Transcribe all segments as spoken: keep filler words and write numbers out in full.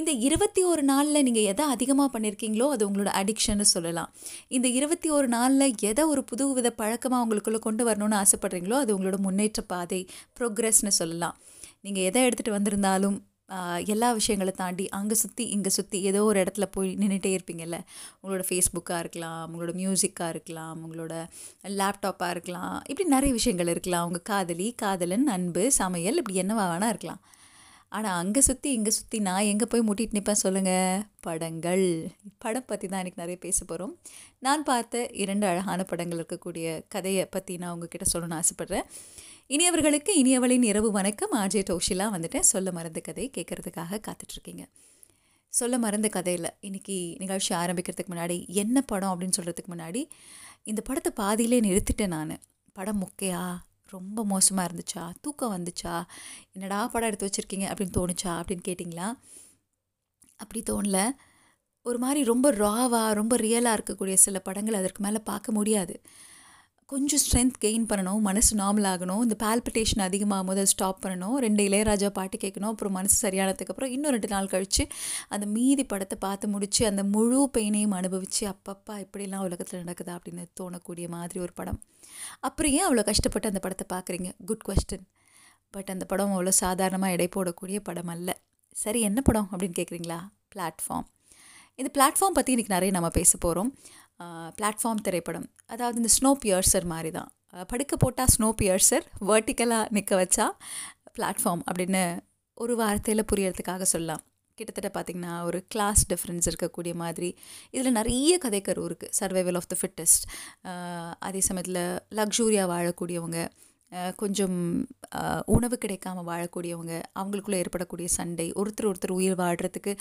இந்த இருபத்தி ஒரு நாளில் நீங்கள் எதை அதிகமாக பண்ணியிருக்கீங்களோ அது உங்களோட அடிக்ஷன்னு சொல்லலாம். இந்த இருபத்தி ஒரு நாளில் எதை ஒரு புது வித பழக்கமாக உங்களுக்குள்ளே கொண்டு வரணும்னு ஆசைப்படுறீங்களோ அது உங்களோட முன்னேற்ற பாதை, ப்ரோக்ரஸ்ன்னு சொல்லலாம். நீங்கள் எதை எடுத்துகிட்டு வந்திருந்தாலும் எல்லா விஷயங்களை தாண்டி அங்கே சுற்றி இங்கே சுற்றி ஏதோ ஒரு இடத்துல போய் நின்றுட்டே இருப்பீங்கள்ல. உங்களோட ஃபேஸ்புக்காக இருக்கலாம், உங்களோட மியூசிக்காக இருக்கலாம், உங்களோட லேப்டாப்பாக இருக்கலாம், இப்படி நிறைய விஷயங்கள் இருக்கலாம். உங்கள் காதலி, காதலன், அன்பு, சமையல், இப்படி என்னவா வேணா இருக்கலாம். ஆனால் அங்கே சுற்றி இங்கே சுற்றி நான் எங்கே போய் முட்டிட்டு நிற்பேன் சொல்லுங்கள்? படங்கள். படம் பற்றி தான் எனக்கு நிறைய பேச போகிறோம். நான் பார்த்த இரண்டு அழகான படங்கள் இருக்கக்கூடிய கதையை பற்றி நான் உங்ககிட்ட சொல்லணும்னு ஆசைப்பட்றேன். இனியவர்களுக்கு இனியவளின் இரவு வணக்கம். ஆர்ஜே டோஷிலா வந்துட்டேன். சொல்ல மறந்த கதை கேட்குறதுக்காக காத்துட்ருக்கீங்க. சொல்ல மறந்த கதையில் இன்றைக்கி நிகழ்ச்சி ஆரம்பிக்கிறதுக்கு முன்னாடி என்ன படம் அப்படின்னு சொல்கிறதுக்கு முன்னாடி இந்த படத்தை பாதியிலே நிறுத்திட்டேன் நான். படம் முக்கையா, ரொம்ப மோசமாக இருந்துச்சா, தூக்கம் வந்துச்சா, என்னடா படம் எடுத்து வச்சுருக்கீங்க அப்படின்னு தோணுச்சா அப்படின்னு கேட்டிங்களா? அப்படி தோணல. ஒரு மாதிரி ரொம்ப ராவாக, ரொம்ப ரியலாக இருக்கக்கூடிய சில படங்கள் அதற்கு மேலே பார்க்க முடியாது. கொஞ்சம் ஸ்ட்ரென்த் கெயின் பண்ணணும், மனசு நார்மல் ஆகணும், இந்த பால்பிட்டேஷன் அதிகமாக முதல் ஸ்டாப் பண்ணணும், ரெண்டு இளையராஜா பாட்டு கேட்கணும், அப்புறம் மனசு சரியானதுக்கப்புறம் இன்னும் ரெண்டு நாள் கழித்து அந்த மீதி படத்தை பார்த்து முடித்து அந்த முழு பெயினையும் அனுபவித்து அப்பப்பா இப்படிலாம் உலகத்தில் நடக்குதா அப்படின்னு தோணக்கூடிய மாதிரி ஒரு படம். அப்புறம் ஏன் அவ்வளோ கஷ்டப்பட்டு அந்த படத்தை பார்க்குறீங்க? Good question. பட் அந்த படம் அவ்வளோ சாதாரணமாக எடை போடக்கூடிய படம் அல்ல. சரி, என்ன படம் அப்படின்னு கேட்குறீங்களா? பிளாட்ஃபார்ம். இந்த பிளாட்ஃபார்ம் பற்றி இன்றைக்கி நிறைய நம்ம பேச போகிறோம். பிளாட்ஃபார்ம் திரைப்படம், அதாவது இந்த ஸ்னோ பியர்சர் மாதிரி தான். படுக்க போட்டால் ஸ்னோ பியர்சர், வேர்டிக்கலாக நிற்க வச்சா பிளாட்ஃபார்ம் அப்படின்னு ஒரு வார்த்தையில் புரியறதுக்காக சொல்லலாம். கிட்டத்தட்ட பார்த்திங்கன்னா ஒரு கிளாஸ் டிஃப்ரென்ஸ் இருக்கக்கூடிய மாதிரி இதில் நிறைய கதைக்கரு இருக்குது. சர்வைவல் ஆஃப் த ஃபிட்டஸ்ட், அதே சமயத்தில் லக்ஸூரியாக வாழக்கூடியவங்க, கொஞ்சம் உணவு கிடைக்காமல் வாழக்கூடியவங்க, அவங்களுக்குள்ளே ஏற்படக்கூடிய சண்டை, ஒருத்தர் ஒருத்தர் உயிர் வாழ்கிறதுக்கு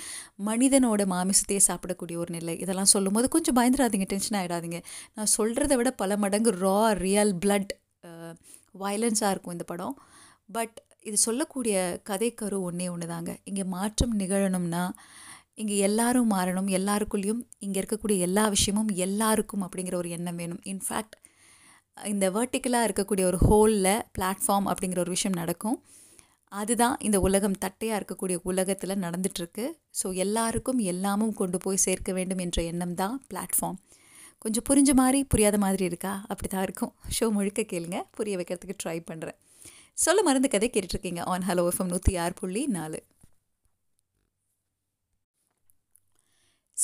மனிதனோட மாமிசத்தையே சாப்பிடக்கூடிய ஒரு நிலை. இதெல்லாம் சொல்லும் போது கொஞ்சம் பயந்துடாதீங்க, டென்ஷன் ஆகிடாதீங்க. நான் சொல்கிறத விட பல மடங்கு ரா, ரியல், பிளட், வயலன்ஸாக இருக்கும் இந்த படம். பட் இது சொல்லக்கூடிய கதைக்கரு ஒன்றே ஒன்று தாங்க. இங்கே மாற்றம் நிகழணும்னா இங்கே எல்லாரும் மாறணும், எல்லாருக்குள்ளேயும் இங்கே இருக்கக்கூடிய எல்லா விஷயமும் எல்லாருக்கும் அப்படிங்கிற ஒரு எண்ணம் வேணும். இன்ஃபேக்ட் இந்த வேர்டிக்கலாக இருக்கக்கூடிய ஒரு ஹோலில் பிளாட்ஃபார்ம் அப்படிங்கிற ஒரு விஷயம் நடக்கும். அதுதான் இந்த உலகம், தட்டையாக இருக்கக்கூடிய உலகத்தில் நடந்துகிட்ருக்கு. ஸோ எல்லாருக்கும் எல்லாமும் கொண்டு போய் சேர்க்க வேண்டும் என்ற எண்ணம் தான் பிளாட்ஃபார்ம். கொஞ்சம் புரிஞ்ச மாதிரி, புரியாத மாதிரி இருக்கா? அப்படி தான் இருக்கும். ஷோ முழுக்க கேளுங்க, புரிய வைக்கிறதுக்கு ட்ரை பண்ணுறேன். சொல்ல மறந்து கதை கேட்டுட்ருக்கீங்க ஆன் ஹலோ எஃப்எம் நூற்றி ஆறு புள்ளி நாலு.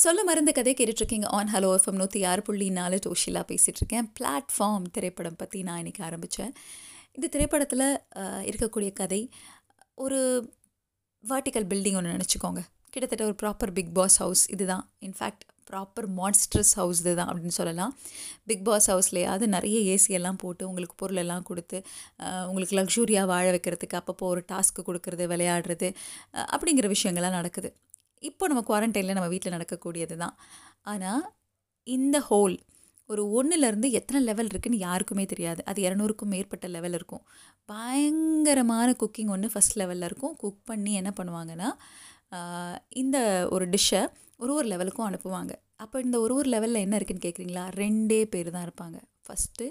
சொல்ல மறந்த கதை கேட்டுட்ருக்கீங்க ஆன் ஹலோ எஃப்எம் நூற்றி ஆறு புள்ளி நாலு டோஷிலா பேசிகிட்ருக்கேன். பிளாட்ஃபார்ம் திரைப்படம் பற்றி நான் இன்றைக்கி ஆரம்பித்தேன். இந்த திரைப்படத்தில் இருக்கக்கூடிய கதை ஒரு வெர்டிக்கல் பில்டிங் ஒன்று நினச்சிக்கோங்க. கிட்டத்தட்ட ஒரு ப்ராப்பர் பிக் பாஸ் ஹவுஸ் இது தான். இன்ஃபேக்ட் ப்ராப்பர் மான்ஸ்ட்ரஸ் ஹவுஸ் இது தான் அப்படின்னு சொல்லலாம். பிக் பாஸ் ஹவுஸ்லையாவது நிறைய ஏசியெல்லாம் போட்டு உங்களுக்கு பொருளெல்லாம் கொடுத்து உங்களுக்கு லக்ஸூரியாக வாழ வைக்கிறதுக்கு அப்பப்போ ஒரு டாஸ்க்கு கொடுக்குறது, விளையாடுறது, அப்படிங்கிற விஷயங்கள்லாம் நடக்குது. இப்போ நம்ம குவாரண்டைனில் நம்ம வீட்டில் நடக்கக்கூடியது தான். ஆனால் இந்த ஹோல் ஒரு ஒன்றுலேருந்து எத்தனை லெவல் இருக்குதுன்னு யாருக்குமே தெரியாது. அது இரநூறுக்கும் மேற்பட்ட லெவல் இருக்கும். பயங்கரமான குக்கிங் ஒன்று ஃபஸ்ட் லெவலில் இருக்கும். குக் பண்ணி என்ன பண்ணுவாங்கன்னா இந்த ஒரு டிஷ்ஷை ஒரு ஒரு லெவலுக்கும் அனுப்புவாங்க. அப்போ இந்த ஒரு ஒரு லெவலில் என்ன இருக்குதுன்னு கேட்குறீங்களா? ரெண்டே பேர் தான் இருப்பாங்க. First,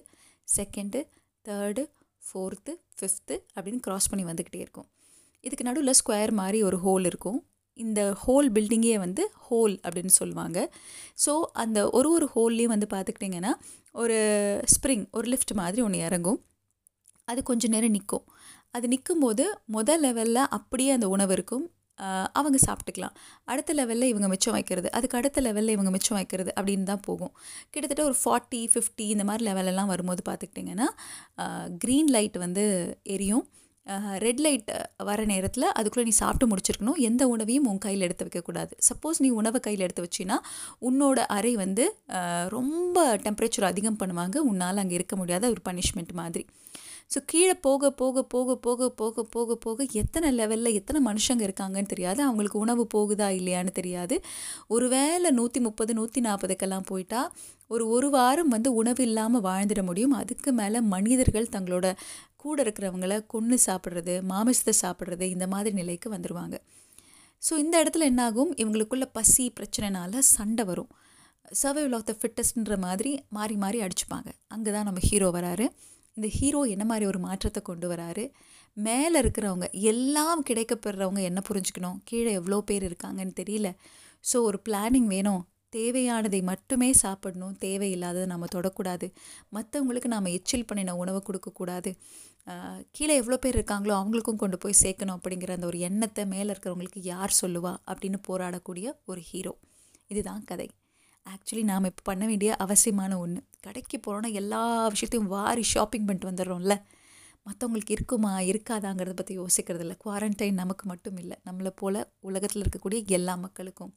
second, third, fourth, fifth அப்படின்னு க்ராஸ் பண்ணி வந்துக்கிட்டே இருக்கும். இதுக்கு நடுவில் ஸ்கொயர் மாதிரி ஒரு ஹோல் இருக்கும். இந்த ஹோல் பில்டிங்கே வந்து ஹோல் அப்படின்னு சொல்லுவாங்க. ஸோ அந்த ஒரு ஒரு ஹோல்லையும் வந்து பார்த்துக்கிட்டிங்கன்னா ஒரு ஸ்ப்ரிங், ஒரு லிஃப்ட் மாதிரி ஒன்று இறங்கும். அது கொஞ்சம் நேரம் நிற்கும். அது நிற்கும்போது முதல் லெவலில் அப்படியே அந்த உணவு இருக்கும், அவங்க சாப்பிட்டுக்கலாம். அடுத்த லெவலில் இவங்க மிச்சம் வைக்கிறது, அதுக்கு அடுத்த லெவலில் இவங்க மிச்சம் வைக்கிறது அப்படின்னு தான் போகும். கிட்டத்தட்ட ஒரு ஃபார்ட்டி ஃபிஃப்டி இந்த மாதிரி லெவலெல்லாம் வரும்போது பார்த்துக்கிட்டிங்கன்னா க்ரீன் லைட் வந்து எரியும். ரெட் லைட் வர நேரத்தில் அதுக்குள்ளே நீ சாப்பிட்டு முடிச்சிருக்கணும். எந்த உணவையும் உன் கையில் எடுத்து வைக்கக்கூடாது. சப்போஸ் நீ உணவை கையில் எடுத்து வச்சின்னா உன்னோட அறை வந்து ரொம்ப டெம்பரேச்சர் அதிகம் பண்ணுவாங்க, உன்னால் அங்கே இருக்க முடியாத ஒரு பனிஷ்மெண்ட் மாதிரி. ஸோ கீழே போக போக போக போக போக போக போக எத்தனை லெவலில் எத்தனை மனுஷங்க இருக்காங்கன்னு தெரியாது. அவங்களுக்கு உணவு போகுதா இல்லையான்னு தெரியாது. ஒரு வேளை நூற்றி முப்பது நூற்றி நாற்பதுக்கெல்லாம் போயிட்டா ஒரு ஒரு வாரம் வந்து உணவு இல்லாமல் வாழ்ந்துட முடியும். அதுக்கு மேலே மனிதர்கள் தங்களோட கூட இருக்கிறவங்கள கொன்று சாப்பிட்றது, மாமிசத்தை சாப்பிட்றது, இந்த மாதிரி நிலைக்கு வந்துடுவாங்க. ஸோ இந்த இடத்துல என்னாகும், இவங்களுக்குள்ள பசி பிரச்சனைனால சண்டை வரும். சர்வைவல் ஆஃப் த ஃபிட்டஸ்ட்ன்ற மாதிரி மாறி மாறி அடிச்சுப்பாங்க. அங்கே தான் நம்ம ஹீரோ வராரு. இந்த ஹீரோ என்ன மாதிரி ஒரு மாற்றத்தை கொண்டு வராரு, மேலே இருக்கிறவங்க எல்லாம் கிடைக்கப்பெறவங்க என்ன புரிஞ்சுக்கணும், கீழே எவ்வளோ பேர் இருக்காங்கன்னு தெரியல. ஸோ ஒரு பிளானிங் வேணும். தேவையானதை மட்டுமே சாப்பிடணும், தேவையில்லாததை நம்ம தொடக்கூடாது. மற்றவங்களுக்கு நாம் எச்சில் பண்ணின உணவை கொடுக்கக்கூடாது. கீழே எவ்வளோ பேர் இருக்காங்களோ அவங்களுக்கும் கொண்டு போய் சேர்க்கணும் அப்படிங்கிற அந்த ஒரு எண்ணத்தை மேலே இருக்கிறவங்களுக்கு யார் சொல்லுவா அப்படின்னு போராடக்கூடிய ஒரு ஹீரோ. இதுதான் கதை. ஆக்சுவலி நாம் இப்போ பண்ண வேண்டிய அவசியமான ஒன்று. கடைக்கு போகிறோன்னா எல்லா விஷயத்தையும் வாரி ஷாப்பிங் பண்ணிட்டு வந்துடுறோம்ல. மற்றவங்களுக்கு இருக்குமா இருக்காதாங்கிறத பற்றி யோசிக்கிறது இல்லை. குவாரண்டைன் நமக்கு மட்டும் இல்லை, நம்மளை போல் உலகத்தில் இருக்கக்கூடிய எல்லா மக்களுக்கும்.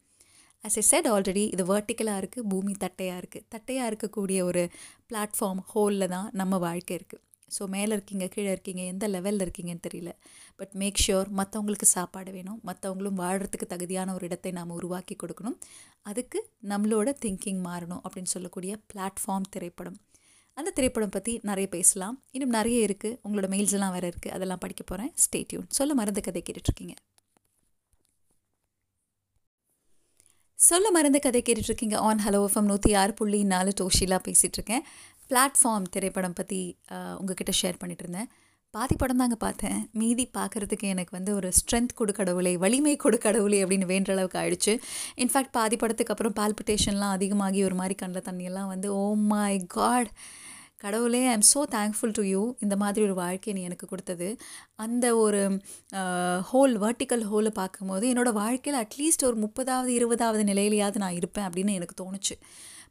As I said already, இது வேர்ட்டிக்கலாக இருக்குது, பூமி தட்டையாக இருக்குது. தட்டையாக இருக்கக்கூடிய ஒரு பிளாட்ஃபார்ம் ஹோலில் தான் நம்ம வாழ்க்கை இருக்குது. ஸோ மேலே இருக்கீங்க, கீழே இருக்கீங்க, எந்த லெவலில் இருக்கீங்கன்னு தெரியல. பட் மேக் ஷியோர் மற்றவங்களுக்கு சாப்பாடு வேணும், மற்றவங்களும் வாழ்கிறதுக்கு தகுதியான ஒரு இடத்தை நாம் உருவாக்கி கொடுக்கணும். அதுக்கு நம்மளோட திங்கிங் மாறணும் அப்படின்னு சொல்லக்கூடிய பிளாட்ஃபார்ம் திரைப்படம். அந்த திரைப்படம் பற்றி நிறைய பேசலாம், இன்னும் நிறைய இருக்குது. உங்களோட மெயில்ஸ் எல்லாம் வேறு இருக்குது, அதெல்லாம் படிக்க போகிறேன். Stay tune. சொல்ல மறந்த கதை கேட்டுட்ருக்கீங்க. சொல்ல மறந்த கதை கேட்டுட்ருக்கீங்க ஆன் ஹலோ எஃப்எம் நூற்றி ஆறு புள்ளி நாலு டோஷிலா பேசிகிட்ருக்கேன். பிளாட்ஃபார்ம் திரைப்படம் பற்றி உங்ககிட்ட ஷேர் பண்ணிகிட்ருந்தேன். பாதி படம் தாங்க பார்த்தேன், மீதி பார்க்குறதுக்கு எனக்கு வந்து ஒரு ஸ்ட்ரென்த் கொடு கடவுளே, வலிமை கொடு கடவுளே அப்படின்னு வேண்ட அளவுக்கு ஆயிடுச்சு. இன்ஃபேக்ட் பாதி படத்துக்கு அப்புறம் பால்பிட்டேஷன்லாம் அதிகமாகி ஒரு மாதிரி கண்ணில் தண்ணியெல்லாம் வந்து, ஓ மை காட் கடவுளே, I am so thankful to you, இந்த மாதிரி ஒரு வாழ்க்கையை நீ எனக்கு கொடுத்தது. அந்த ஒரு ஹோல் வேர்ட்டிக்கல் ஹோலை பார்க்கும்போது என்னோடய வாழ்க்கையில் அட்லீஸ்ட் ஒரு முப்பதாவது இருபதாவது நிலையிலையாவது நான் இருப்பேன் அப்படின்னு எனக்கு தோணுச்சு.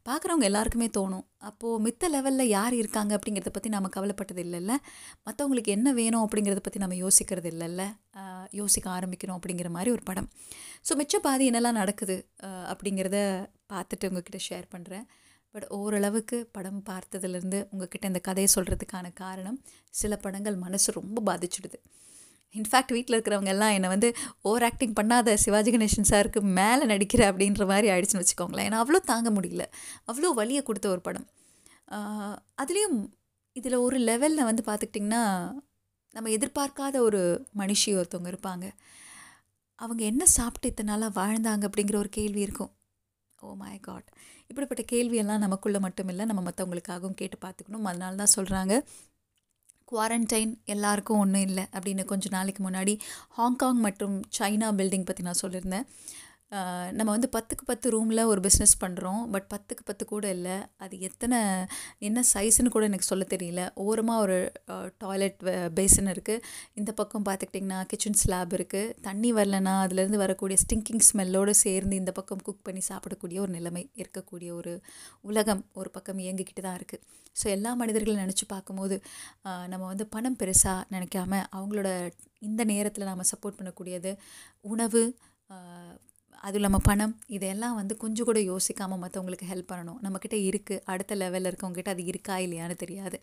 பார்க்குறவங்க எல்லாருக்குமே தோணும். அப்போது மித்த லெவலில் யார் இருக்காங்க அப்படிங்கிறத பற்றி நம்ம கவலைப்பட்டது இல்லைல்ல, மற்றவங்களுக்கு என்ன வேணும் அப்படிங்கிறத பற்றி நம்ம யோசிக்கிறது இல்லைல்ல, யோசிக்க ஆரம்பிக்கணும் அப்படிங்கிற மாதிரி ஒரு படம். ஸோ மிச்ச பாதி என்னெல்லாம் நடக்குது அப்படிங்கிறத பார்த்துட்டு உங்ககிட்ட ஷேர் பண்ணுறேன். பட் ஓரளவுக்கு படம் பார்த்ததுலேருந்து உங்ககிட்ட இந்த கதையை சொல்கிறதுக்கான காரணம், சில படங்கள் மனசு ரொம்ப பாதிச்சுடுது. இன்ஃபேக்ட் வீட்டில் இருக்கிறவங்க எல்லாம் என்னை வந்து ஓவர் ஆக்டிங் பண்ணாத, சிவாஜி கணேசன் சாருக்கு மேலே நடிக்கிற அப்படின்ற மாதிரி ஆயிடுச்சுன்னு வச்சுக்கோங்களேன். ஏன்னா அவ்வளோ தாங்க முடியல, அவ்வளோ வலியை கொடுத்த ஒரு படம். அதுலேயும் இதில் ஒரு லெவலில் வந்து பார்த்துக்கிட்டிங்கன்னா நம்ம எதிர்பார்க்காத ஒரு மனுஷி ஒருத்தவங்க இருப்பாங்க. அவங்க என்ன சாப்பிட்டு இத்தனாலாக வாழ்ந்தாங்க அப்படிங்கிற ஒரு கேள்வி இருக்கும். ஓ மை காட், இப்படிப்பட்ட கேள்வியெல்லாம் நமக்குள்ளே மட்டும் இல்லை, நம்ம மற்றவங்களுக்காகவும் கேட்டு பார்த்துக்கணும். அதனால தான் சொல்கிறாங்க குவாரண்டைன் எல்லாருக்கும் ஒன்றும் இல்லை அப்படின்னு. கொஞ்சம் நாளைக்கு முன்னாடி ஹாங்காங் மற்றும் சைனா பில்டிங் பற்றி நான் சொல்லியிருந்தேன். நம்ம வந்து பத்துக்கு பத்து ரூமில் ஒரு பிஸ்னஸ் பண்ணுறோம், பட் பத்துக்கு பத்து கூட இல்லை. அது எத்தனை என்ன சைஸ்ன்னு கூட எனக்கு சொல்ல தெரியல. ஓரமாக ஒரு டாய்லெட் பேசின் இருக்குது, இந்த பக்கம் பார்த்துக்கிட்டிங்கன்னா கிச்சன் ஸ்லாப் இருக்குது. தண்ணி வரலன்னா அதுலேருந்து வரக்கூடிய ஸ்டிங்கிங் ஸ்மெல்லோடு சேர்ந்து இந்த பக்கம் குக் பண்ணி சாப்பிடக்கூடிய ஒரு நிலைமை இருக்கக்கூடிய ஒரு உலகம் ஒரு பக்கம் இயங்கிக்கிட்டு தான் இருக்குது. ஸோ எல்லா மனிதர்களும் நினச்சி பார்க்கும்போது நம்ம வந்து பணம் பெருசாக நினைக்காம அவங்களோட இந்த நேரத்தில் நாம் சப்போர்ட் பண்ணக்கூடியது உணவு, அது இல்லாமல் பணம், இதெல்லாம் வந்து கொஞ்சம் கூட யோசிக்காமல் மற்றவங்களுக்கு ஹெல்ப் பண்ணணும். நம்மக்கிட்ட இருக்குது, அடுத்த லெவலில் இருக்கவங்ககிட்ட அது இருக்கா இல்லையான்னு தெரியாது.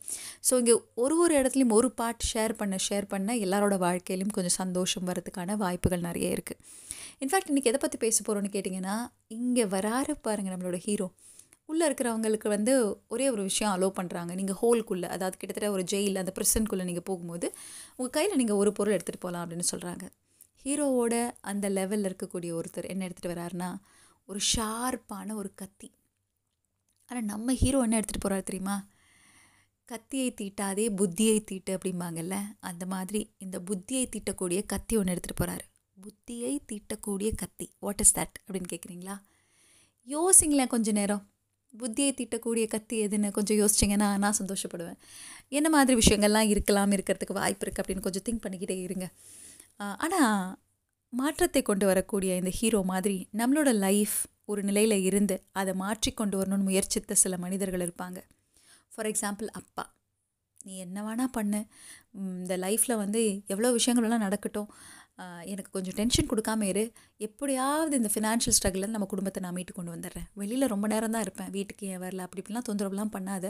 ஸோ இங்கே ஒரு ஒரு இடத்துலையும் ஒரு பார்ட் ஷேர் பண்ண ஷேர் பண்ண எல்லாரோட வாழ்க்கையிலையும் கொஞ்சம் சந்தோஷம் வரதுக்கான வாய்ப்புகள் நிறைய இருக்குது. இன்ஃபேக்ட் இன்றைக்கி எதை பற்றி பேச போகிறோன்னு கேட்டிங்கன்னா, இங்கே வராரு பாருங்கள் நம்மளோட ஹீரோ. உள்ளே இருக்கிறவங்களுக்கு வந்து ஒரே ஒரு விஷயம் அலோவ் பண்ணுறாங்க, நீங்கள் ஹோல்குள்ளே, அதாவது கிட்டத்தட்ட ஒரு ஜெயில், அந்த ப்ரிசன்குள்ளே நீங்கள் போகும்போது உங்கள் கையில் நீங்கள் ஒரு பொருள் எடுத்துகிட்டு போகலாம் அப்படின்னு சொல்கிறாங்க. ஹீரோவோட அந்த லெவலில் இருக்கக்கூடிய ஒருத்தர் என்ன எடுத்துகிட்டு வராருன்னா ஒரு ஷார்ப்பான ஒரு கத்தி. ஆனால் நம்ம ஹீரோ என்ன எடுத்துகிட்டு போகிறார் தெரியுமா? கத்தியை தீட்டாதே புத்தியை தீட்டு அப்படிம்பாங்கல்ல, அந்த மாதிரி இந்த புத்தியை தீட்டக்கூடிய கத்தி ஒன்று எடுத்துகிட்டு போகிறாரு. புத்தியை தீட்டக்கூடிய கத்தி, வாட் இஸ் தட் அப்படின்னு கேட்குறீங்களா? யோசிங்களேன் கொஞ்சம் நேரம். புத்தியை தீட்டக்கூடிய கத்தி எதுன்னு கொஞ்சம் யோசிச்சிங்கன்னா நான் சந்தோஷப்படுவேன். என்ன மாதிரி விஷயங்கள்லாம் இருக்கலாம், இருக்கிறதுக்கு வாய்ப்பு இருக்குது அப்படின்னு கொஞ்சம் திங்க் பண்ணிக்கிட்டே இருங்க. ஆனால் மாற்றத்தை கொண்டு வரக்கூடிய இந்த ஹீரோ மாதிரி நம்மளோட லைஃப் ஒரு நிலையில் இருந்து அதை மாற்றி கொண்டு வரணும்னு முயற்சித்த சில மனிதர்கள் இருப்பாங்க. ஃபார் எக்ஸாம்பிள் அப்பா, நீ என்ன வேணா பண்ணு, இந்த லைஃப்பில் வந்து எவ்வளோ விஷயங்கள்லாம் நடக்கட்டும், எனக்கு கொஞ்சம் டென்ஷன் கொடுக்காம இரு, எப்படியாவது இந்த ஃபினான்ஷியல் ஸ்ட்ரகிளில் நம்ம குடும்பத்தை நான் மீட்டு கொண்டு வந்துடுறேன், வெளியில் ரொம்ப நேரம் தான் இருப்பேன், வீட்டுக்கு ஏன் வரல அப்படி இப்படிலாம் தொந்தரவுலாம் பண்ணாத,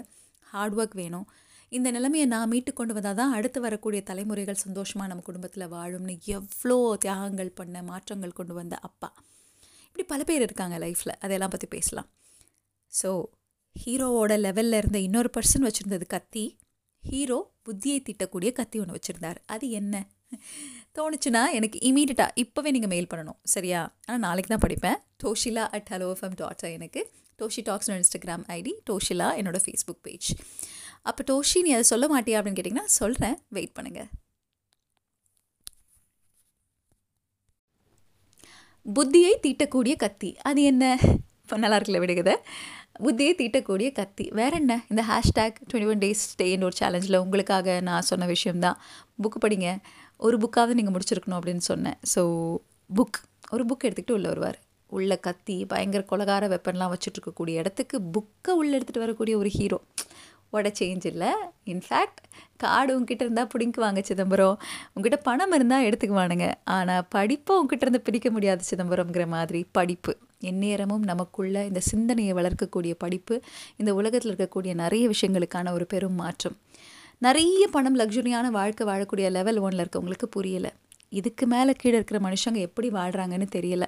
ஹார்ட் ஒர்க் வேணும், இந்த நிலைமையை நான் மீட்டு கொண்டு வந்தால் தான் அடுத்து வரக்கூடிய தலைமுறைகள் சந்தோஷமாக நம்ம குடும்பத்தில் வாழும்னு எவ்வளோ தியாகங்கள் பண்ண, மாற்றங்கள் கொண்டு வந்த அப்பா. இப்படி பல பேர் இருக்காங்க லைஃப்பில், அதெல்லாம் பற்றி பேசலாம். ஸோ ஹீரோவோட லெவலில் இருந்த இன்னொரு பர்சன் வச்சுருந்தது கத்தி, ஹீரோ புத்தியை தீட்டக்கூடிய கத்தி ஒன்று வச்சுருந்தார். அது என்ன தோணுச்சுன்னா எனக்கு இமீடியட்டாக இப்போவே நீங்கள் மெயில் பண்ணணும் சரியா? ஆனால் நாளைக்கு தான் படிப்பேன். Toshila at hello FM dot எனக்கு, Toshi talks Instagram ID, Toshila என்னோடய ஃபேஸ்புக் பேஜ். அப்போ டோஷி நீ அதை சொல்ல மாட்டியா அப்படின்னு கேட்டிங்கன்னா சொல்கிறேன், வெயிட் பண்ணுங்கள். புத்தியை தீட்டக்கூடிய கத்தி. அது என்ன நல்லா இருக்குல்ல விடுகதை, புத்தியை தீட்டக்கூடிய கத்தி. வேற என்ன, இந்த ஹேஷ்டேக் டுவெண்ட்டி ஒன் டேஸ் ஸ்டேன்னு ஒரு சேலஞ்சில் உங்களுக்காக நான் சொன்ன விஷயம்தான். புக்கு படிங்க, ஒரு புக்காவது நீங்கள் முடிச்சிருக்கணும் அப்படின்னு சொன்னேன். ஸோ புக், ஒரு புக் எடுத்துக்கிட்டு உள்ளே வருவார். உள்ள கத்தி பயங்கர கொலகார வெப்பன்லாம் வச்சுட்டு இருக்கக்கூடிய இடத்துக்கு புக்கை உள்ளே எடுத்துகிட்டு வரக்கூடிய ஒரு ஹீரோ. உட சேஞ்ச் இல்லை, இன்ஃபேக்ட் கார்டு உங்ககிட்ட இருந்தால் பிடிங்குவாங்க சிதம்பரம், உங்ககிட்ட பணம் இருந்தால் எடுத்துக்குவானுங்க, ஆனால் படிப்பை உங்ககிட்ட இருந்து பிரிக்க முடியாது சிதம்பரம்ங்கிற மாதிரி படிப்பு எந்நேரமும் நமக்குள்ள இந்த சிந்தனையை வளர்க்கக்கூடிய படிப்பு இந்த உலகத்தில் இருக்கக்கூடிய நிறைய விஷயங்களுக்கான ஒரு பெரும் மாற்றம். நிறைய பணம் லக்ஸுரியான வாழ்க்கை வாழக்கூடிய லெவல் ஒன்றில் இருக்கவங்களுக்கு புரியலை, இதுக்கு மேலே கீழே இருக்கிற மனுஷங்க எப்படி வாழ்கிறாங்கன்னு தெரியலை.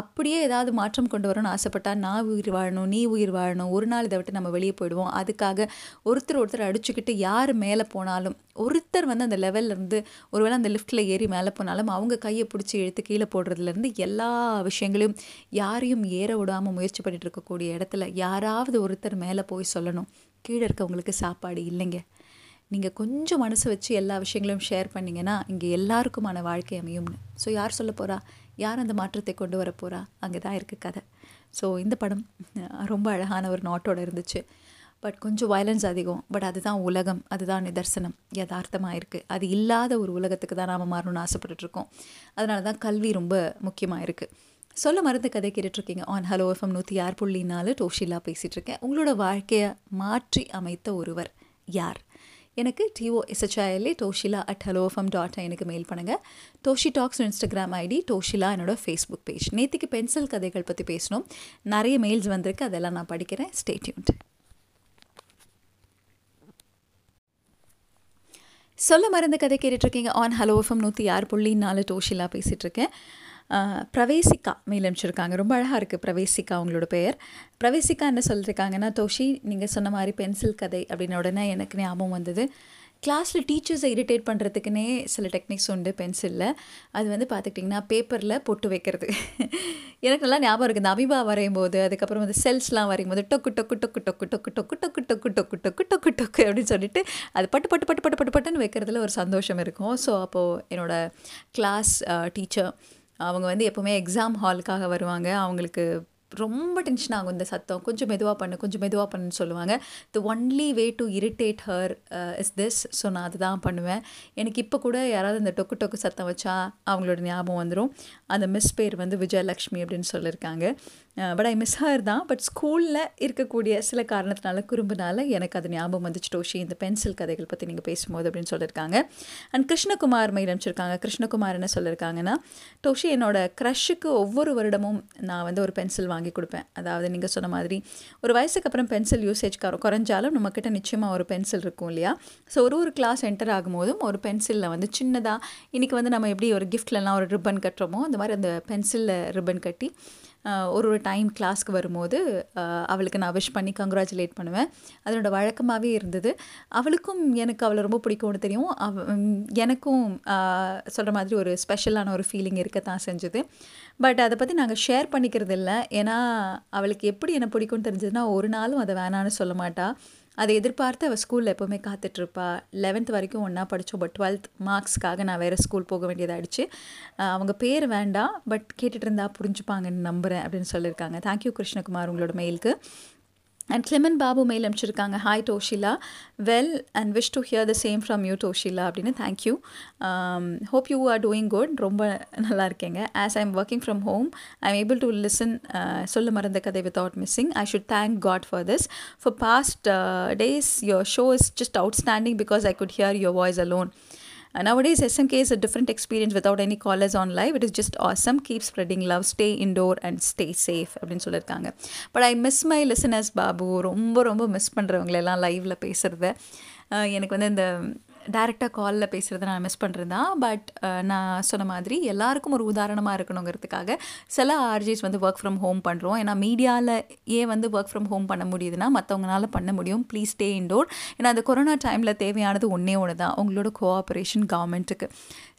அப்படியே ஏதாவது மாற்றம் கொண்டு வரணும்னு ஆசைப்பட்டால் நான் உயிர் வாழணும், நீ உயிர் வாழணும், ஒரு நாள் இதை விட்டு நம்ம வெளியே போயிடுவோம். அதுக்காக ஒருத்தர் ஒருத்தர் அடிச்சுக்கிட்டு யார் மேலே போனாலும், ஒருத்தர் வந்து அந்த லெவல்லேருந்து ஒருவேளை அந்த லிஃப்ட்டில் ஏறி மேலே போனாலும் அவங்க கையை பிடிச்சி இழுத்து கீழே போடுறதுலேருந்து எல்லா விஷயங்களையும் யாரையும் ஏற விடாமல் முயற்சி பண்ணிகிட்டு இருக்கக்கூடிய இடத்துல யாராவது ஒருத்தர் மேலே போய் சொல்லணும் கீழே இருக்கவங்களுக்கு சாப்பாடு இல்லைங்க. நீங்கள் கொஞ்சம் மனசு வச்சு எல்லா விஷயங்களையும் ஷேர் பண்ணிங்கன்னா இங்கே எல்லாருக்குமான வாழ்க்கை அமையும்னு. ஸோ யார் சொல்ல போகிறா, யார் அந்த மாற்றத்தை கொண்டு வர போகிறா, அங்கே தான் இருக்குது கதை. ஸோ இந்த படம் ரொம்ப அழகான ஒரு நாட்டோடு இருந்துச்சு. பட் கொஞ்சம் வயலன்ஸ் அதிகம், பட் அதுதான் உலகம், அதுதான் நிதர்சனம், யதார்த்தமாக இருக்குது. அது இல்லாத ஒரு உலகத்துக்கு தான் நாம் மாறணும்னு ஆசைப்பட்டுருக்கோம். அதனால தான் கல்வி ரொம்ப முக்கியமாக இருக்குது. சொல்ல மருந்து கதை கேட்டுட்ருக்கீங்க ஆன் ஹலோ எஃப்எம் நூற்றி ஆறு புள்ளி நாலு டோஷிலா பேசிகிட்ருக்கேன். உங்களோட வாழ்க்கையை மாற்றி அமைத்த ஒருவர் யார்? எனக்கு டிஓஎஸ்ஹெச்ஐஎல்ஏ டோஷிலா அட் ஹலோ எஃப்எம் டாட் எனக்கு மெயில் பண்ணுங்கள். Toshi talks Instagram ID, Toshila என்னோட ஃபேஸ்புக் பேஜ். நேற்றுக்கு பென்சில் கதைகள் பற்றி பேசணும், நிறைய மெயில்ஸ் வந்திருக்கு, அதெல்லாம் நான் படிக்கிறேன். Stay tuned. சொல்ல மருந்து கதை கேட்டுட்ருக்கீங்க ஆன் ஹலோ எஃப்எம் நூற்றி ஆறு புள்ளி நாலு டோஷிலா பேசிகிட்ருக்கேன். பிரவேசிகா மெயில் அனுப்பிச்சிருக்காங்க, ரொம்ப அழகாக இருக்குது பிரவேசிகா உங்களோட பெயர். பிரவேசிகா என்ன சொல்லியிருக்காங்கன்னா, தோஷி நீங்கள் சொன்ன மாதிரி பென்சில் கதை அப்படின்னு உடனே எனக்கு ஞாபகம் வந்தது. கிளாஸில் டீச்சர்ஸை இரிட்டேட் பண்ணுறதுக்குன்னே சில டெக்னிக்ஸ் உண்டு பென்சிலில். அது வந்து பார்த்துக்கிட்டிங்கன்னா பேப்பரில் பொட்டு வைக்கிறது எனக்கு நல்லா ஞாபகம் இருக்குது. இந்த அபிபா வரையும் போது, அதுக்கப்புறம் வந்து செல்ஸ்லாம் வரையும் போது டொக்கு டொக்கு டொக்கு டொக்கு டொக்கு டொக்கு டொக்கு டொக்கு டொக்கு டொக்கு டொக்கு டொக்கு அப்படின்னு சொல்லிட்டு அது பட்டு பட்டு பட்டு பட்டு பட்டு பட்டுன்னு வைக்கிறதுல ஒரு சந்தோஷம் இருக்கும். ஸோ அப்போது என்னோடய கிளாஸ் டீச்சர் அவங்க வந்து எப்போவுமே எக்ஸாம் ஹாலுக்காக வருவாங்க. அவங்களுக்கு ரொம்ப டென்ஷன் ஆகும் இந்த சத்தம், கொஞ்சம் மெதுவாக பண்ணு கொஞ்சம் மெதுவாக பண்ணுன்னு சொல்லுவாங்க. The only way to irritate her is this. So நான் அதுதான் பண்ணுவேன். எனக்கு இப்போ கூட யாராவது இந்த டொக்கு டொக்கு சத்தம் வச்சா அவங்களோட ஞாபகம் வந்துடும். அந்த மிஸ் பேர் வந்து விஜயலக்ஷ்மி அப்படின்னு சொல்லியிருக்காங்க. பட் ஐ மிஸ் ஹர் தான். பட் ஸ்கூலில் இருக்கக்கூடிய சில காரணத்தினால குறும்புனால எனக்கு அது ஞாபகம் வந்துச்சு டோஷி, இந்த பென்சில் கதைகள் பற்றி நீங்கள் பேசும்போது அப்படின்னு சொல்லியிருக்காங்க. அண்ட் கிருஷ்ணகுமார் மெயில் அனுப்பிச்சிருக்காங்க. கிருஷ்ணகுமார் என்ன சொல்லியிருக்காங்கன்னா, டோஷி என்னோடய க்ரஷ்ஷுக்கு ஒவ்வொரு வருடமும் நான் வந்து ஒரு பென்சில் வாங்கி கொடுப்பேன். அதாவது நீங்கள் சொன்ன மாதிரி ஒரு வயசுக்கு அப்புறம் பென்சில் யூசேஜ் குறைஞ்சாலும் நம்மக்கிட்ட நிச்சயமாக ஒரு பென்சில் இருக்கும் இல்லையா. ஸோ ஒரு ஒரு கிளாஸ் என்டர் ஆகும்போதும் ஒரு பென்சிலில் வந்து சின்னதாக, இன்றைக்கி வந்து நம்ம எப்படி ஒரு கிஃப்ட்லலாம் ஒரு ரிப்பன் கட்டுறோமோ அந்த மாதிரி அந்த பென்சிலில் ரிப்பன் கட்டி ஒரு ஒரு டைம் கிளாஸ்க்கு வரும்போது அவளுக்கு நான் விஷ் பண்ணி கங்க்ராச்சுலேட் பண்ணுவேன். அதனோட வழக்கமாகவே இருந்தது. அவளுக்கும் எனக்கு அவளை ரொம்ப பிடிக்கும்னு தெரியும். அவ எனக்கும் சொல்கிற மாதிரி ஒரு ஸ்பெஷலான ஒரு ஃபீலிங் இருக்கத்தான் செஞ்சுது. பட் அதை பற்றி நாங்கள் ஷேர் பண்ணிக்கிறது இல்லை. ஏன்னா அவளுக்கு எப்படி என்னை பிடிக்கும்னு தெரிஞ்சதுன்னா ஒரு நாளும் அதை வேணான்னு சொல்ல மாட்டாள். அதை எதிர்பார்த்து அவள் ஸ்கூலில் எப்போவுமே காத்துட்ருப்பா. லெவன்த் வரைக்கும் ஒன்றா படித்தோம். பட் டுவெல்த் மார்க்ஸ்க்காக நான் வேறு ஸ்கூல் போக வேண்டியதாகிடுச்சு. அவங்க பேர் வேண்டாம், பட் கேட்டுட்டு இருந்தால் புரிஞ்சுப்பாங்கன்னு நம்புகிறேன் அப்படின்னு சொல்லியிருக்காங்க. தேங்க்யூ கிருஷ்ணகுமார் உங்களோட மெயிலுக்கு. அண்ட் கிளிமன் பாபு மெயில் அனுப்பிச்சிருக்காங்க, hi Toshila, well and wish to hear the same from you Toshila அப்படின்னு. Thank you, hope you are doing good, ரொம்ப நல்லா இருக்கேங்க. As I am working from home, I am able to listen சொல்ல மறந்த கதை without missing. I should thank God for this. For past days your show is just outstanding because I could hear your voice alone. Nowadays, S M K is a different experience without any callers on live. It is just awesome. Keep spreading love. Stay indoor and stay safe. அப்படின்னு சொல்லியிருக்காங்க. But I miss my listeners, Babu. ரொம்ப ரொம்ப miss பண்ணுறவங்களெல்லாம் லைவில் பேசுகிறத. எனக்கு வந்து இந்த டைரெக்டாக காலில் பேசுகிறத நான் மிஸ் பண்ணுறேன் தான். பட் நான் சொன்ன மாதிரி எல்லாருக்கும் ஒரு உதாரணமாக இருக்கணுங்கிறதுக்காக சில ஆர்ஜிஸ் வந்து ஒர்க் ஃப்ரம் ஹோம் பண்ணுறோம். ஏன்னா மீடியாவில் ஏன் வந்து ஒர்க் ஃப்ரம் ஹோம் பண்ண முடியுதுன்னா மற்றவங்களால பண்ண முடியும். Please stay indoor. ஏன்னா அந்த கொரோனா டைமில் தேவையானது ஒன்றே ஒன்று தான், உங்களோட கோஆப்ரேஷன் கவர்மெண்ட்டுக்கு.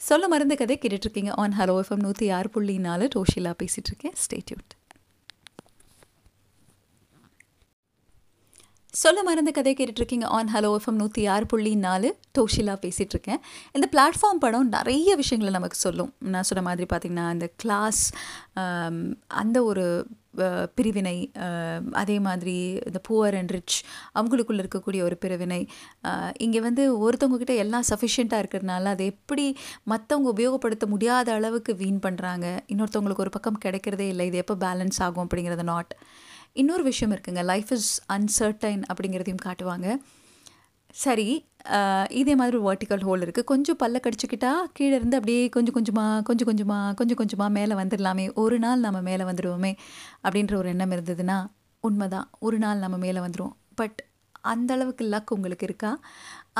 சொல்ல மருந்து கதை கேட்டுட்ருக்கீங்க ஆன் ஹலோ எஃப்எம் நூற்றி ஆறு புள்ளி நாலு டோஷிலா பேசிகிட்ருக்கேன். Stay tuned. சொல்ல மறந்த கதை கேட்டுட்ருக்கீங்க ஆன் ஹலோ எஃப்எம் நூற்றி ஆறு புள்ளி நாலு டோஷிலா பேசிகிட்ருக்கேன். இந்த பிளாட்ஃபார்ம் படம் நிறைய விஷயங்களை நமக்கு சொல்லும். நான் சொன்ன மாதிரி பார்த்திங்கன்னா இந்த கிளாஸ், அந்த ஒரு பிரிவினை, அதே மாதிரி இந்த புவர் அண்ட் ரிச் அவங்களுக்குள்ளே இருக்கக்கூடிய ஒரு பிரிவினை, இங்கே வந்து ஒருத்தவங்கக்கிட்ட எல்லாம் சஃபிஷியண்ட்டாக இருக்கிறதுனால அதை எப்படி மற்றவங்க உபயோகப்படுத்த முடியாத அளவுக்கு வீண் பண்ணுறாங்க, இன்னொருத்தவங்களுக்கு ஒரு பக்கம் கிடைக்கிறதே இல்லை, இது எப்போ பேலன்ஸ் ஆகும் அப்படிங்கிறத நாட். இன்னொரு விஷயம் இருக்குங்க, லைஃப் இஸ் அன்சர்டைன் அப்படிங்கிறதையும் காட்டுவாங்க. சரி, இதே மாதிரி ஒரு வெர்டிக்கல் ஹோல் இருக்குது, கொஞ்சம் பல்ல கடிச்சிக்கிட்டா கீழே இருந்து அப்படியே கொஞ்சம் கொஞ்சமாக கொஞ்சம் கொஞ்சமாக கொஞ்சம் கொஞ்சமாக மேலே வந்துடலாமே, ஒரு நாள் நம்ம மேலே வந்துடுவோமே அப்படின்ற ஒரு எண்ணம் இருந்ததுன்னா உண்மைதான், ஒரு நாள் நம்ம மேலே வந்துடுவோம். பட் அந்தளவுக்கு லக் உங்களுக்கு இருக்கா?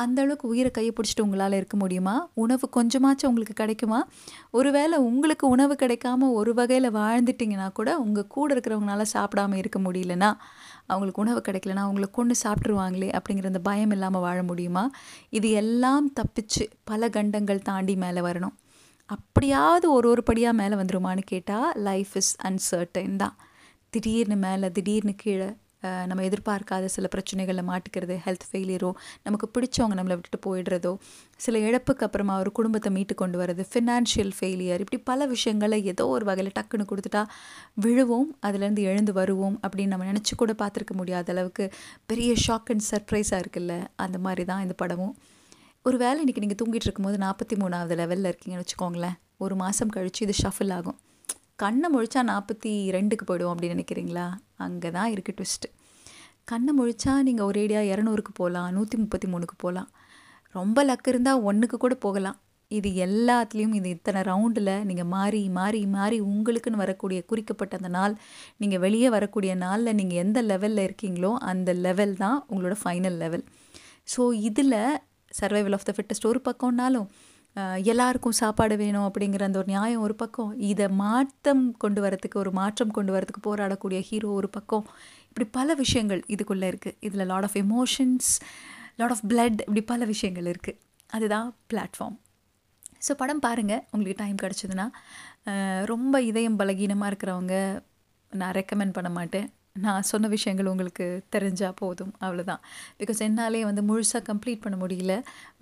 அந்தளவுக்கு உயிரை கையை பிடிச்சிட்டு உங்களால் இருக்க முடியுமா? உணவு கொஞ்சமாச்சும் உங்களுக்கு கிடைக்குமா? ஒருவேளை உங்களுக்கு உணவு கிடைக்காம ஒரு வகையில் வாழ்ந்துட்டிங்கன்னா கூட உங்கள் கூட இருக்கிறவங்களால சாப்பிடாமல் இருக்க முடியலன்னா, அவங்களுக்கு உணவு கிடைக்கலனா அவங்கள கொண்டு சாப்பிட்ருவாங்களே அப்படிங்கிற அந்த பயம் இல்லாமல் வாழ முடியுமா? இது எல்லாம் தப்பிச்சு பல கண்டங்கள் தாண்டி மேலே வரணும். அப்படியாவது ஒரு ஒரு படியாக மேலே வந்துடுமான்னு கேட்டால் லைஃப் இஸ் அன்சர்டைன் தான். திடீர்னு மேலே, திடீர்னு கீழே, நம்ம எதிர்பார்க்காத சில பிரச்சனைகளில் மாட்டிக்கிறது, ஹெல்த் ஃபெயிலியரோ, நமக்கு பிடிச்சவங்க நம்மளை விட்டுட்டு போயிடுறதோ, சில இழப்புக்கு அப்புறமா ஒரு குடும்பத்தை மீட்டு கொண்டு வர்றது, ஃபினான்ஷியல் ஃபெயிலியர், இப்படி பல விஷயங்களை ஏதோ ஒரு வகையில் டக்குன்னு கொடுத்துட்டா விழுவோம், அதுலேருந்து எழுந்து வருவோம் அப்படின்னு நம்ம நினச்சி கூட பார்த்துருக்க முடியாத அளவுக்கு பெரிய ஷாக் அண்ட் சர்ப்ரைஸாக இருக்குல்ல, அந்த மாதிரி தான் இந்த படமும். ஒரு வேளை இன்றைக்கி நீங்கள் தூங்கிட்டு இருக்கும்போது நாற்பத்தி மூணாவது லெவலில் இருக்கீங்கன்னு வச்சுக்கோங்களேன், ஒரு மாதம் கழித்து இது ஷஃபில் ஆகும், கண்ணை முழிச்சா நாற்பத்தி ரெண்டுக்கு போயிடுவோம் அப்படின்னு நினைக்கிறீங்களா? அங்கே தான் இருக்குது ட்விஸ்ட்டு. கண்ணை முழிச்சா நீங்கள் ஒரேடியாக இரநூறுக்கு போகலாம், நூற்றி முப்பத்தி மூணுக்கு போகலாம், ரொம்ப லக்கு இருந்தால் ஒன்றுக்கு கூட போகலாம். இது எல்லாத்துலேயும் இது இத்தனை ரவுண்டில் நீங்கள் மாறி மாறி மாறி உங்களுக்குன்னு வரக்கூடிய குறிக்கப்பட்ட அந்த நாள், நீங்கள் வெளியே வரக்கூடிய நாளில் நீங்கள் எந்த லெவலில் இருக்கீங்களோ அந்த லெவல் தான் உங்களோட ஃபைனல் லெவல். ஸோ இதில் சர்வைவல் ஆஃப் த ஃபிட்டஸ்ட் ஒரு பக்கம்னாலும், எல்லாருக்கும் சாப்பாடு வேணும் அப்படிங்கிற அந்த ஒரு நியாயம் ஒரு பக்கம், இதை மாற்றம் கொண்டு வரத்துக்கு ஒரு மாற்றம் கொண்டு வரத்துக்கு போராடக்கூடிய ஹீரோ ஒரு பக்கம், இப்படி பல விஷயங்கள் இதுக்குள்ளே இருக்குது. இதில் lot of emotions, lot of blood, இப்படி பல விஷயங்கள் இருக்குது. அதுதான் பிளாட்ஃபார்ம். ஸோ படம் பாருங்கள் உங்களுக்கு டைம் கிடச்சிதுன்னா. ரொம்ப இதயம் பலகீனமாக இருக்கிறவங்க நான் ரெக்கமெண்ட் பண்ண மாட்டேன். நான் சொன்ன விஷயங்கள் உங்களுக்கு தெரிஞ்சால் போதும், அவ்வளோதான். பிகாஸ் என்னாலே வந்து முழுசாக கம்ப்ளீட் பண்ண முடியல,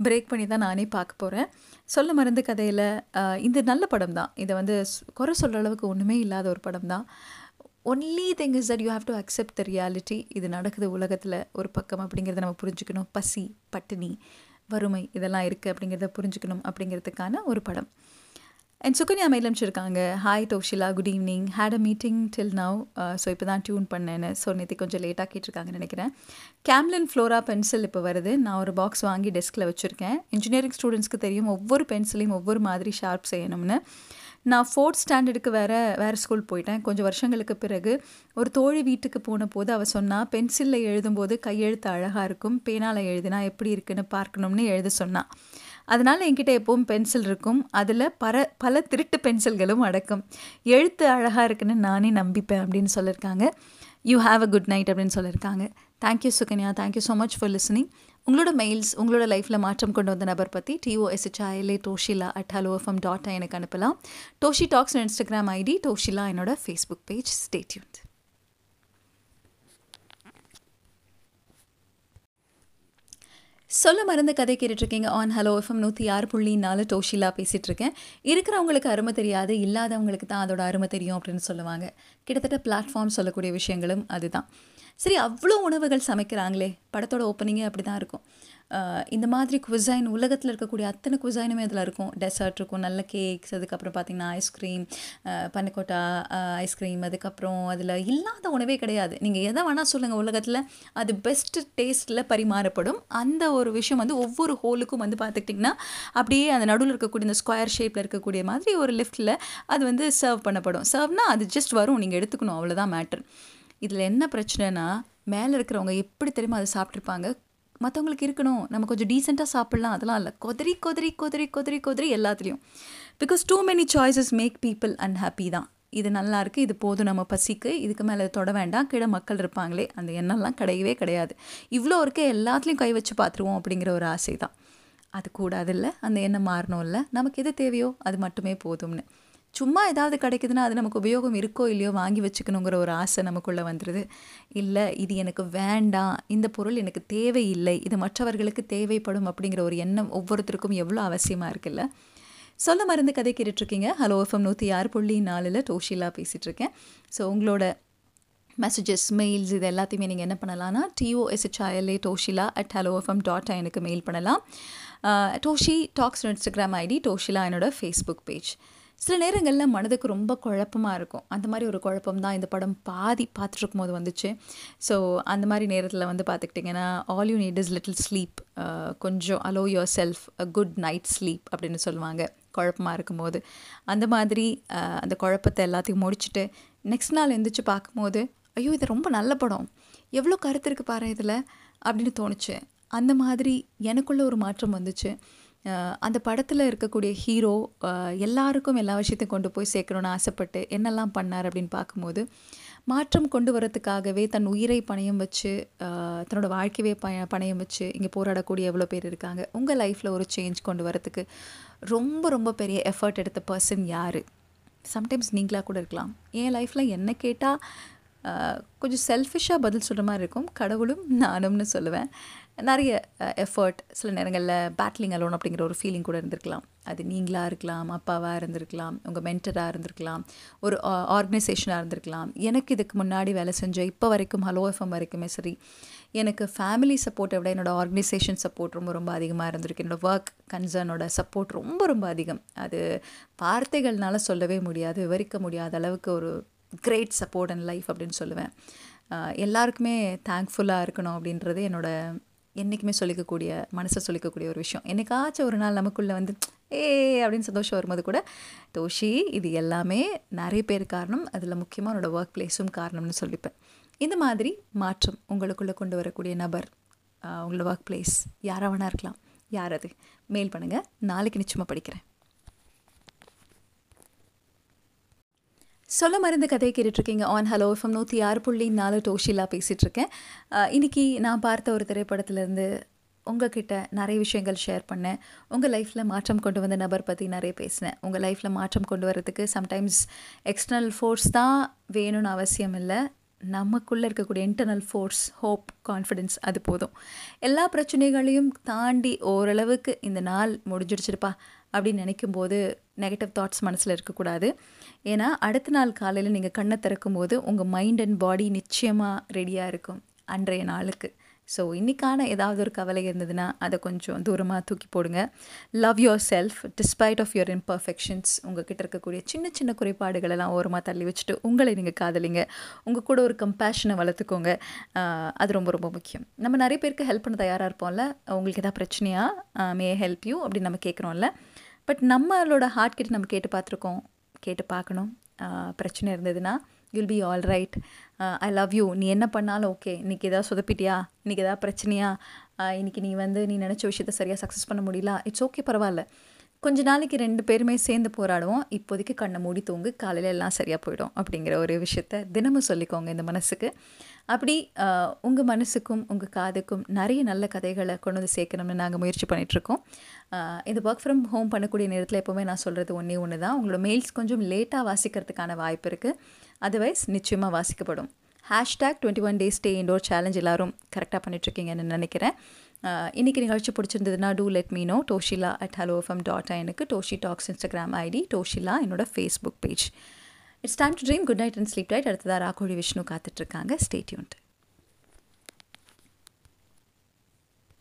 பிரேக் பண்ணி தான் நானே பார்க்க போகிறேன். சொல்ல மறந்த கதையில் இந்த நல்ல படம் தான், இதை வந்து குறை சொல்கிற அளவுக்கு ஒன்றுமே இல்லாத ஒரு படம் தான். Only thing is that you have to accept the reality. இது நடக்குது உலகத்தில் ஒரு பக்கம் அப்படிங்கிறத நம்ம புரிஞ்சுக்கணும். பசி, பட்டினி, வறுமை இதெல்லாம் இருக்குது அப்படிங்கிறத புரிஞ்சுக்கணும் அப்படிங்கிறதுக்கான ஒரு படம். அண்ட் சுகன்யா மயிலமிச்சிருக்காங்க, hi Toshila, good evening, had a meeting till now, so இப்போ தான் டியூன் பண்ணேன்னு ஸோ நேற்று கொஞ்சம் லேட்டாக கேட்டிருக்காங்கன்னு நினைக்கிறேன். கேம்லின் ஃப்ளோரா பென்சில் இப்போ வருது, நான் ஒரு பாக்ஸ் வாங்கி டெஸ்கில் வச்சுருக்கேன். இன்ஜினியரிங் ஸ்டூடெண்ட்ஸ்க்கு தெரியும் ஒவ்வொரு பென்சிலையும் ஒவ்வொரு மாதிரி ஷார்ப் செய்யணும்னு. நான் ஃபோர்த் ஸ்டாண்டர்டுக்கு வேறு வேறு ஸ்கூல் போயிட்டேன். கொஞ்சம் வருஷங்களுக்கு பிறகு ஒரு தோழி வீட்டுக்கு போன போது அவள் சொன்னால், பென்சிலில் எழுதும்போது கையெழுத்து அழகாக இருக்கும், பேனால் எழுதினா எப்படி இருக்குன்னு பார்க்கணும்னு எழுத சொன்னான். அதனால் என்கிட்ட எப்பவும் பென்சில் இருக்கும், அதில் பல பல திருட்டு பென்சில்களும் அடக்கும். எழுத்து அழகாக இருக்குன்னு நானே நம்பிப்பேன் அப்படின்னு சொல்லியிருக்காங்க. You have a good night அப்படின்னு சொல்லியிருக்காங்க. Thank you Sukanya, thank you so much for listening. உங்களோட மெயில்ஸ், உங்களோட லைஃப்பில் மாற்றம் கொண்டு வந்த நபர் பற்றி டிஓஎஸ்ஹெச்ஐஎல்ஏ டோஷிலா at hello FM dot I எனக்கு அனுப்பலாம். Toshi talks Instagram ID, Toshila என்னோட ஃபேஸ்புக் பேஜ். Stay tuned. சொல்ல மறந்த கதை கேட்டுட்ருக்கீங்க ஆன் ஹலோ எஃப்எம் நூற்றி ஆறு புள்ளி நாலு டோஷிலா பேசிகிட்ருக்கேன். இருக்கிறவங்களுக்கு அருமை தெரியாது, இல்லாதவங்களுக்கு தான் அதோட அருமை தெரியும் அப்படின்னு சொல்லுவாங்க. கிட்டத்தட்ட பிளாட்ஃபார்ம் சொல்லக்கூடிய விஷயங்களும் அதுதான். சரி, அவ்வளோ உணவுகள் சமைக்கிறாங்களே, படத்தோட ஓப்பனிங்கே அப்படி தான் இருக்கும். இந்த மாதிரி குவைன், உலகத்தில் இருக்கக்கூடிய அத்தனை குவைனுமே அதில் இருக்கும். டெசர்ட் இருக்கும், நல்ல கேக்ஸ், அதுக்கப்புறம் பார்த்திங்கன்னா ஐஸ்கிரீம், பன்னக்கோட்டா ஐஸ்கிரீம், அதுக்கப்புறம் அதில் இல்லாத உணவே கிடையாது. நீங்கள் எதை வேணால் சொல்லுங்கள், உலகத்தில் அது பெஸ்ட்டு டேஸ்ட்டில் பரிமாறப்படும். அந்த ஒரு விஷயம் வந்து ஒவ்வொரு ஹோலுக்கும் வந்து பார்த்துக்கிட்டிங்கன்னா அப்படியே அந்த நடுவில் இருக்கக்கூடிய இந்த ஸ்கொயர் ஷேப்பில் இருக்கக்கூடிய மாதிரி ஒரு லிஃப்ட்டில் அது வந்து சர்வ் பண்ணப்படும். சர்வ்னா அது ஜஸ்ட் வரும், நீங்கள் எடுத்துக்கணும், அவ்வளோதான் மேட்டர். இதில் என்ன பிரச்சனைனா, மேலே இருக்கிறவங்க எப்படி தெரியுமா அதை சாப்பிட்ருப்பாங்க, மற்றவங்களுக்கு இருக்கணும், நம்ம கொஞ்சம் டீசெண்டாக சாப்பிட்லாம், அதெல்லாம் இல்லை, கொதறி கொதறி கொதறி கொதறி கொதறி எல்லாத்துலேயும். Because too many choices make people unhappy தான். இது நல்லாயிருக்கு, இது போதும் நம்ம பசிக்கு, இதுக்கு மேலே தொட வேண்டாம், கீழே மக்கள் இருப்பாங்களே அந்த எண்ணெல்லாம் கிடையவே கிடையாது. இவ்வளோ இருக்க எல்லாத்துலேயும் கை வச்சு பார்த்துருவோம் அப்படிங்கிற ஒரு ஆசை தான். அது கூடாது இல்லை, அந்த எண்ணம் மாறணும் இல்லை, நமக்கு எது தேவையோ அது மட்டுமே போதும்னு. சும்மா ஏதாவது கிடைக்குதுன்னா அது நமக்கு உபயோகம் இருக்கோ இல்லையோ வாங்கி வச்சுக்கணுங்கிற ஒரு ஆசை நமக்குள்ளே வந்துடுது. இல்லை இது எனக்கு வேண்டாம், இந்த பொருள் எனக்கு தேவையில்லை, இது மற்றவர்களுக்கு தேவைப்படும் அப்படிங்கிற ஒரு எண்ணம் ஒவ்வொருத்தருக்கும் எவ்வளோ அவசியமாக இருக்குல்ல. சொல்ல மருந்து கதை கேட்டுட்ருக்கீங்க. ஹலோ எஃப்எம் நூற்றி ஆறு புள்ளி நாலில் டோஷிலா பேசிகிட்ருக்கேன். ஸோ உங்களோட மெசேஜஸ், மெயில்ஸ் இது எல்லாத்தையுமே நீங்கள் என்ன பண்ணலாம்னா டிஓஎஸ்ஹெச்ஐஎல்ஏ டோஷிலா அட் ஹலோ எஃப்எம் டாட் எனக்கு மெயில் பண்ணலாம். Toshi talks Instagram ID, Toshila என்னோடய ஃபேஸ்புக் பேஜ். சில நேரங்களில் மனதுக்கு ரொம்ப குழப்பமாக இருக்கும். அந்த மாதிரி ஒரு குழப்பம் தான் இந்த படம் பாதி பார்த்துட்ருக்கும் போது வந்துச்சு. ஸோ அந்த மாதிரி நேரத்தில் வந்து பார்த்துக்கிட்டிங்கன்னா all you need is little sleep, கொஞ்சம் allow yourself a good night sleep அப்படின்னு சொல்லுவாங்க குழப்பமாக இருக்கும்போது. அந்த மாதிரி அந்த குழப்பத்தை எல்லாத்தையும் முடிச்சுட்டு நெக்ஸ்ட் நாள் எழுந்திரிச்சு பார்க்கும்போது ஐயோ இது ரொம்ப நல்ல படம், எவ்வளோ கருத்து இருக்குது பாரு இதில் அப்படின்னு தோணுச்சு. அந்த மாதிரி எனக்குள்ளே ஒரு மாற்றம் வந்துச்சு. அந்த படத்தில் இருக்கக்கூடிய ஹீரோ எல்லாருக்கும் எல்லா விஷயத்தையும் கொண்டு போய் சேர்க்கணுன்னு ஆசைப்பட்டு என்னெல்லாம் பண்ணார் அப்படின்னு பார்க்கும்போது, மாற்றம் கொண்டு வரத்துக்காகவே தன் உயிரை பணயம் வச்சு தன்னோட வாழ்க்கையே ப பணயம் வச்சு இங்கே போராடக்கூடிய எவ்வளோ பேர் இருக்காங்க. உங்கள் லைஃப்பில் ஒரு சேஞ்ச் கொண்டு வரத்துக்கு ரொம்ப ரொம்ப பெரிய எஃபர்ட் எடுத்த பர்சன் யார்? சம்டைம்ஸ் நீங்களாக கூட இருக்கலாம். என் லைஃப்பில் என்ன கேட்டால் கொஞ்சம் செல்ஃபிஷாக பதில் சொல்கிற மாதிரி இருக்கும், கடவுளும் நானும்னு சொல்லுவேன். நிறைய எஃபர்ட், சில நேரங்களில் பேட்லிங் அலோன் அப்படிங்கிற ஒரு ஃபீலிங் கூட இருந்திருக்கலாம். அது நீங்களாக இருக்கலாம், அப்பாவாக இருந்திருக்கலாம், உங்கள் மென்டராக இருந்திருக்கலாம், ஒரு ஆர்கனைசேஷனாக இருந்திருக்கலாம். எனக்கு இதுக்கு முன்னாடி வேலை செஞ்ச இப்போ வரைக்கும் ஹலோ எஃப்எம் வரைக்குமே சரி, எனக்கு ஃபேமிலி சப்போர்ட்டை விட என்னோடய ஆர்கனைசேஷன் சப்போர்ட் ரொம்ப ரொம்ப அதிகமாக இருந்திருக்கு. என்னோடய ஒர்க் கன்சர்னோட சப்போர்ட் ரொம்ப ரொம்ப அதிகம். அது வார்த்தைகள்னால் சொல்லவே முடியாது, விவரிக்க முடியாத அளவுக்கு ஒரு கிரேட் சப்போர்ட் அண்ட் லைஃப் அப்படின்னு சொல்லுவேன். எல்லாருக்குமே தேங்க்ஃபுல்லாக இருக்கணும் அப்படின்றது என்னோட என்றைக்குமே சொல்லிக்கக்கூடிய, மனசை சொல்லிக்கக்கூடிய ஒரு விஷயம். என்னைக்காச்சும் ஒரு நாள் நமக்குள்ளே வந்து ஏ அப்படின்னு சந்தோஷம் வரும்போது கூட தோஷி இது எல்லாமே நிறைய பேர் காரணம், அதில் முக்கியமாக என்னோடய ஒர்க் பிளேஸும் காரணம்னு சொல்லிப்பேன். இந்த மாதிரி மாற்றம் உங்களுக்குள்ளே கொண்டு வரக்கூடிய நபர், உங்களோட ஒர்க் பிளேஸ் யாராவனா இருக்கலாம். யார் அது? மெயில் பண்ணுங்கள். நாளைக்கு நிச்சயமாக படிக்கிறேன். சொல்ல மருந்து கதையை கேட்டுட்ருக்கீங்க ஆன் ஹலோ எஃப்எம் நூற்றி ஆறு புள்ளி நாலு டோஷிலா பேசிகிட்ருக்கேன். இன்றைக்கி நான் பார்த்த ஒரு திரைப்படத்துலேருந்து உங்கள் கிட்ட நிறைய விஷயங்கள் ஷேர் பண்ணேன். உங்கள் லைஃப்பில் மாற்றம் கொண்டு வந்த நபர் பற்றி நிறைய பேசினேன். உங்கள் லைஃப்பில் மாற்றம் கொண்டு வரதுக்கு சம்டைம்ஸ் எக்ஸ்டர்னல் ஃபோர்ஸ் தான் வேணும்னு அவசியம் இல்லை, நமக்குள்ளே இருக்கக்கூடிய இன்டர்னல் ஃபோர்ஸ், ஹோப், கான்ஃபிடென்ஸ் அது போதும். எல்லா பிரச்சனைகளையும் தாண்டி ஓரளவுக்கு இந்த நாள் முடிஞ்சிடுச்சிருப்பா அப்படின்னு நினைக்கும்போது நெகட்டிவ் தாட்ஸ் மனசில் இருக்கக்கூடாது. ஏன்னா அடுத்த நாள் காலையில் நீங்கள் கண்ணை திறக்கும் போது உங்கள் மைண்ட் அண்ட் பாடி நிச்சயமாக ரெடியாக இருக்கும் அன்றைய நாளுக்கு. ஸோ இன்றைக்கான ஏதாவது ஒரு கவலை இருந்ததுன்னா அதை கொஞ்சம் தூரமாக தூக்கி போடுங்க. Love yourself despite of your imperfections. உங்கள் கிட்ட இருக்கக்கூடிய சின்ன சின்ன குறைபாடுகளெல்லாம் ஓரமாக தள்ளி வச்சுட்டு உங்களை நீங்கள் காதலிங்க. உங்கள் கூட ஒரு கம்பேஷனை வளர்த்துக்கோங்க, அது ரொம்ப ரொம்ப முக்கியம். நம்ம நிறைய பேருக்கு ஹெல்ப் பண்ண தயாராக இருப்போம்ல, உங்களுக்கு எதாவது பிரச்சனையாக மே ஹெல்ப் யூ அப்படின்னு நம்ம கேட்குறோம்ல. பட் நம்மளோட ஹார்ட் கிட்ட நம்ம கேட்டு பார்த்துருக்கோம், கேட்டு பார்க்கணும். பிரச்சனை இருந்ததுன்னா you'll be all right, I love you, நீ என்ன பண்ணாலும் ஓகே, இன்றைக்கி எதாவது சொதப்பிட்டியா, இன்றைக்கி எதாவது பிரச்சனையா, இன்றைக்கி நீ வந்து நீ நினச்ச விஷயத்த சரியாக சக்ஸஸ் பண்ண முடியல, இட்ஸ் ஓகே, பரவாயில்ல. கொஞ்ச நாளைக்கு ரெண்டு பேருமே சேர்ந்து போராடுவோம். இப்போதைக்கு கண்ணை மூடி தூங்கு, காலையில் எல்லாம் சரியாக போயிடும் அப்படிங்கிற ஒரு விஷயத்த தினமும் சொல்லிக்கோங்க இந்த மனசுக்கு. அப்படி உங்கள் மனசுக்கும் உங்கள் காதுக்கும் நிறைய நல்ல கதைகளை கொண்டு வந்து சேர்க்கணும்னு நாங்கள் முயற்சி பண்ணிகிட்ருக்கோம். இந்த ஒர்க் ஃப்ரம் ஹோம் பண்ணக்கூடிய நேரத்தில் எப்போவுமே நான் சொல்கிறது ஒன்றே ஒன்று தான், உங்களோட மெயில்ஸ் கொஞ்சம் லேட்டாக வாசிக்கிறதுக்கான வாய்ப்பு இருக்குது, அதர்வைஸ் நிச்சயமாக வாசிக்கப்படும். Hashtag twenty one days stay indoor challenge எல்லாரும் கரெக்டாக பண்ணிட்டுருக்கீங்கன்னு நினைக்கிறேன். இன்றைக்கி நிகழ்ச்சி பிடிச்சிருந்ததுன்னா do let me know Toshila at hello FM dot எனக்கு, Toshi talks Instagram ID, Toshila என்னோட Facebook page. It's time to dream, good night and sleep tight. அடுத்ததாக ராகோடி விஷ்ணு காத்துட்ருக்காங்க. Stay tuned.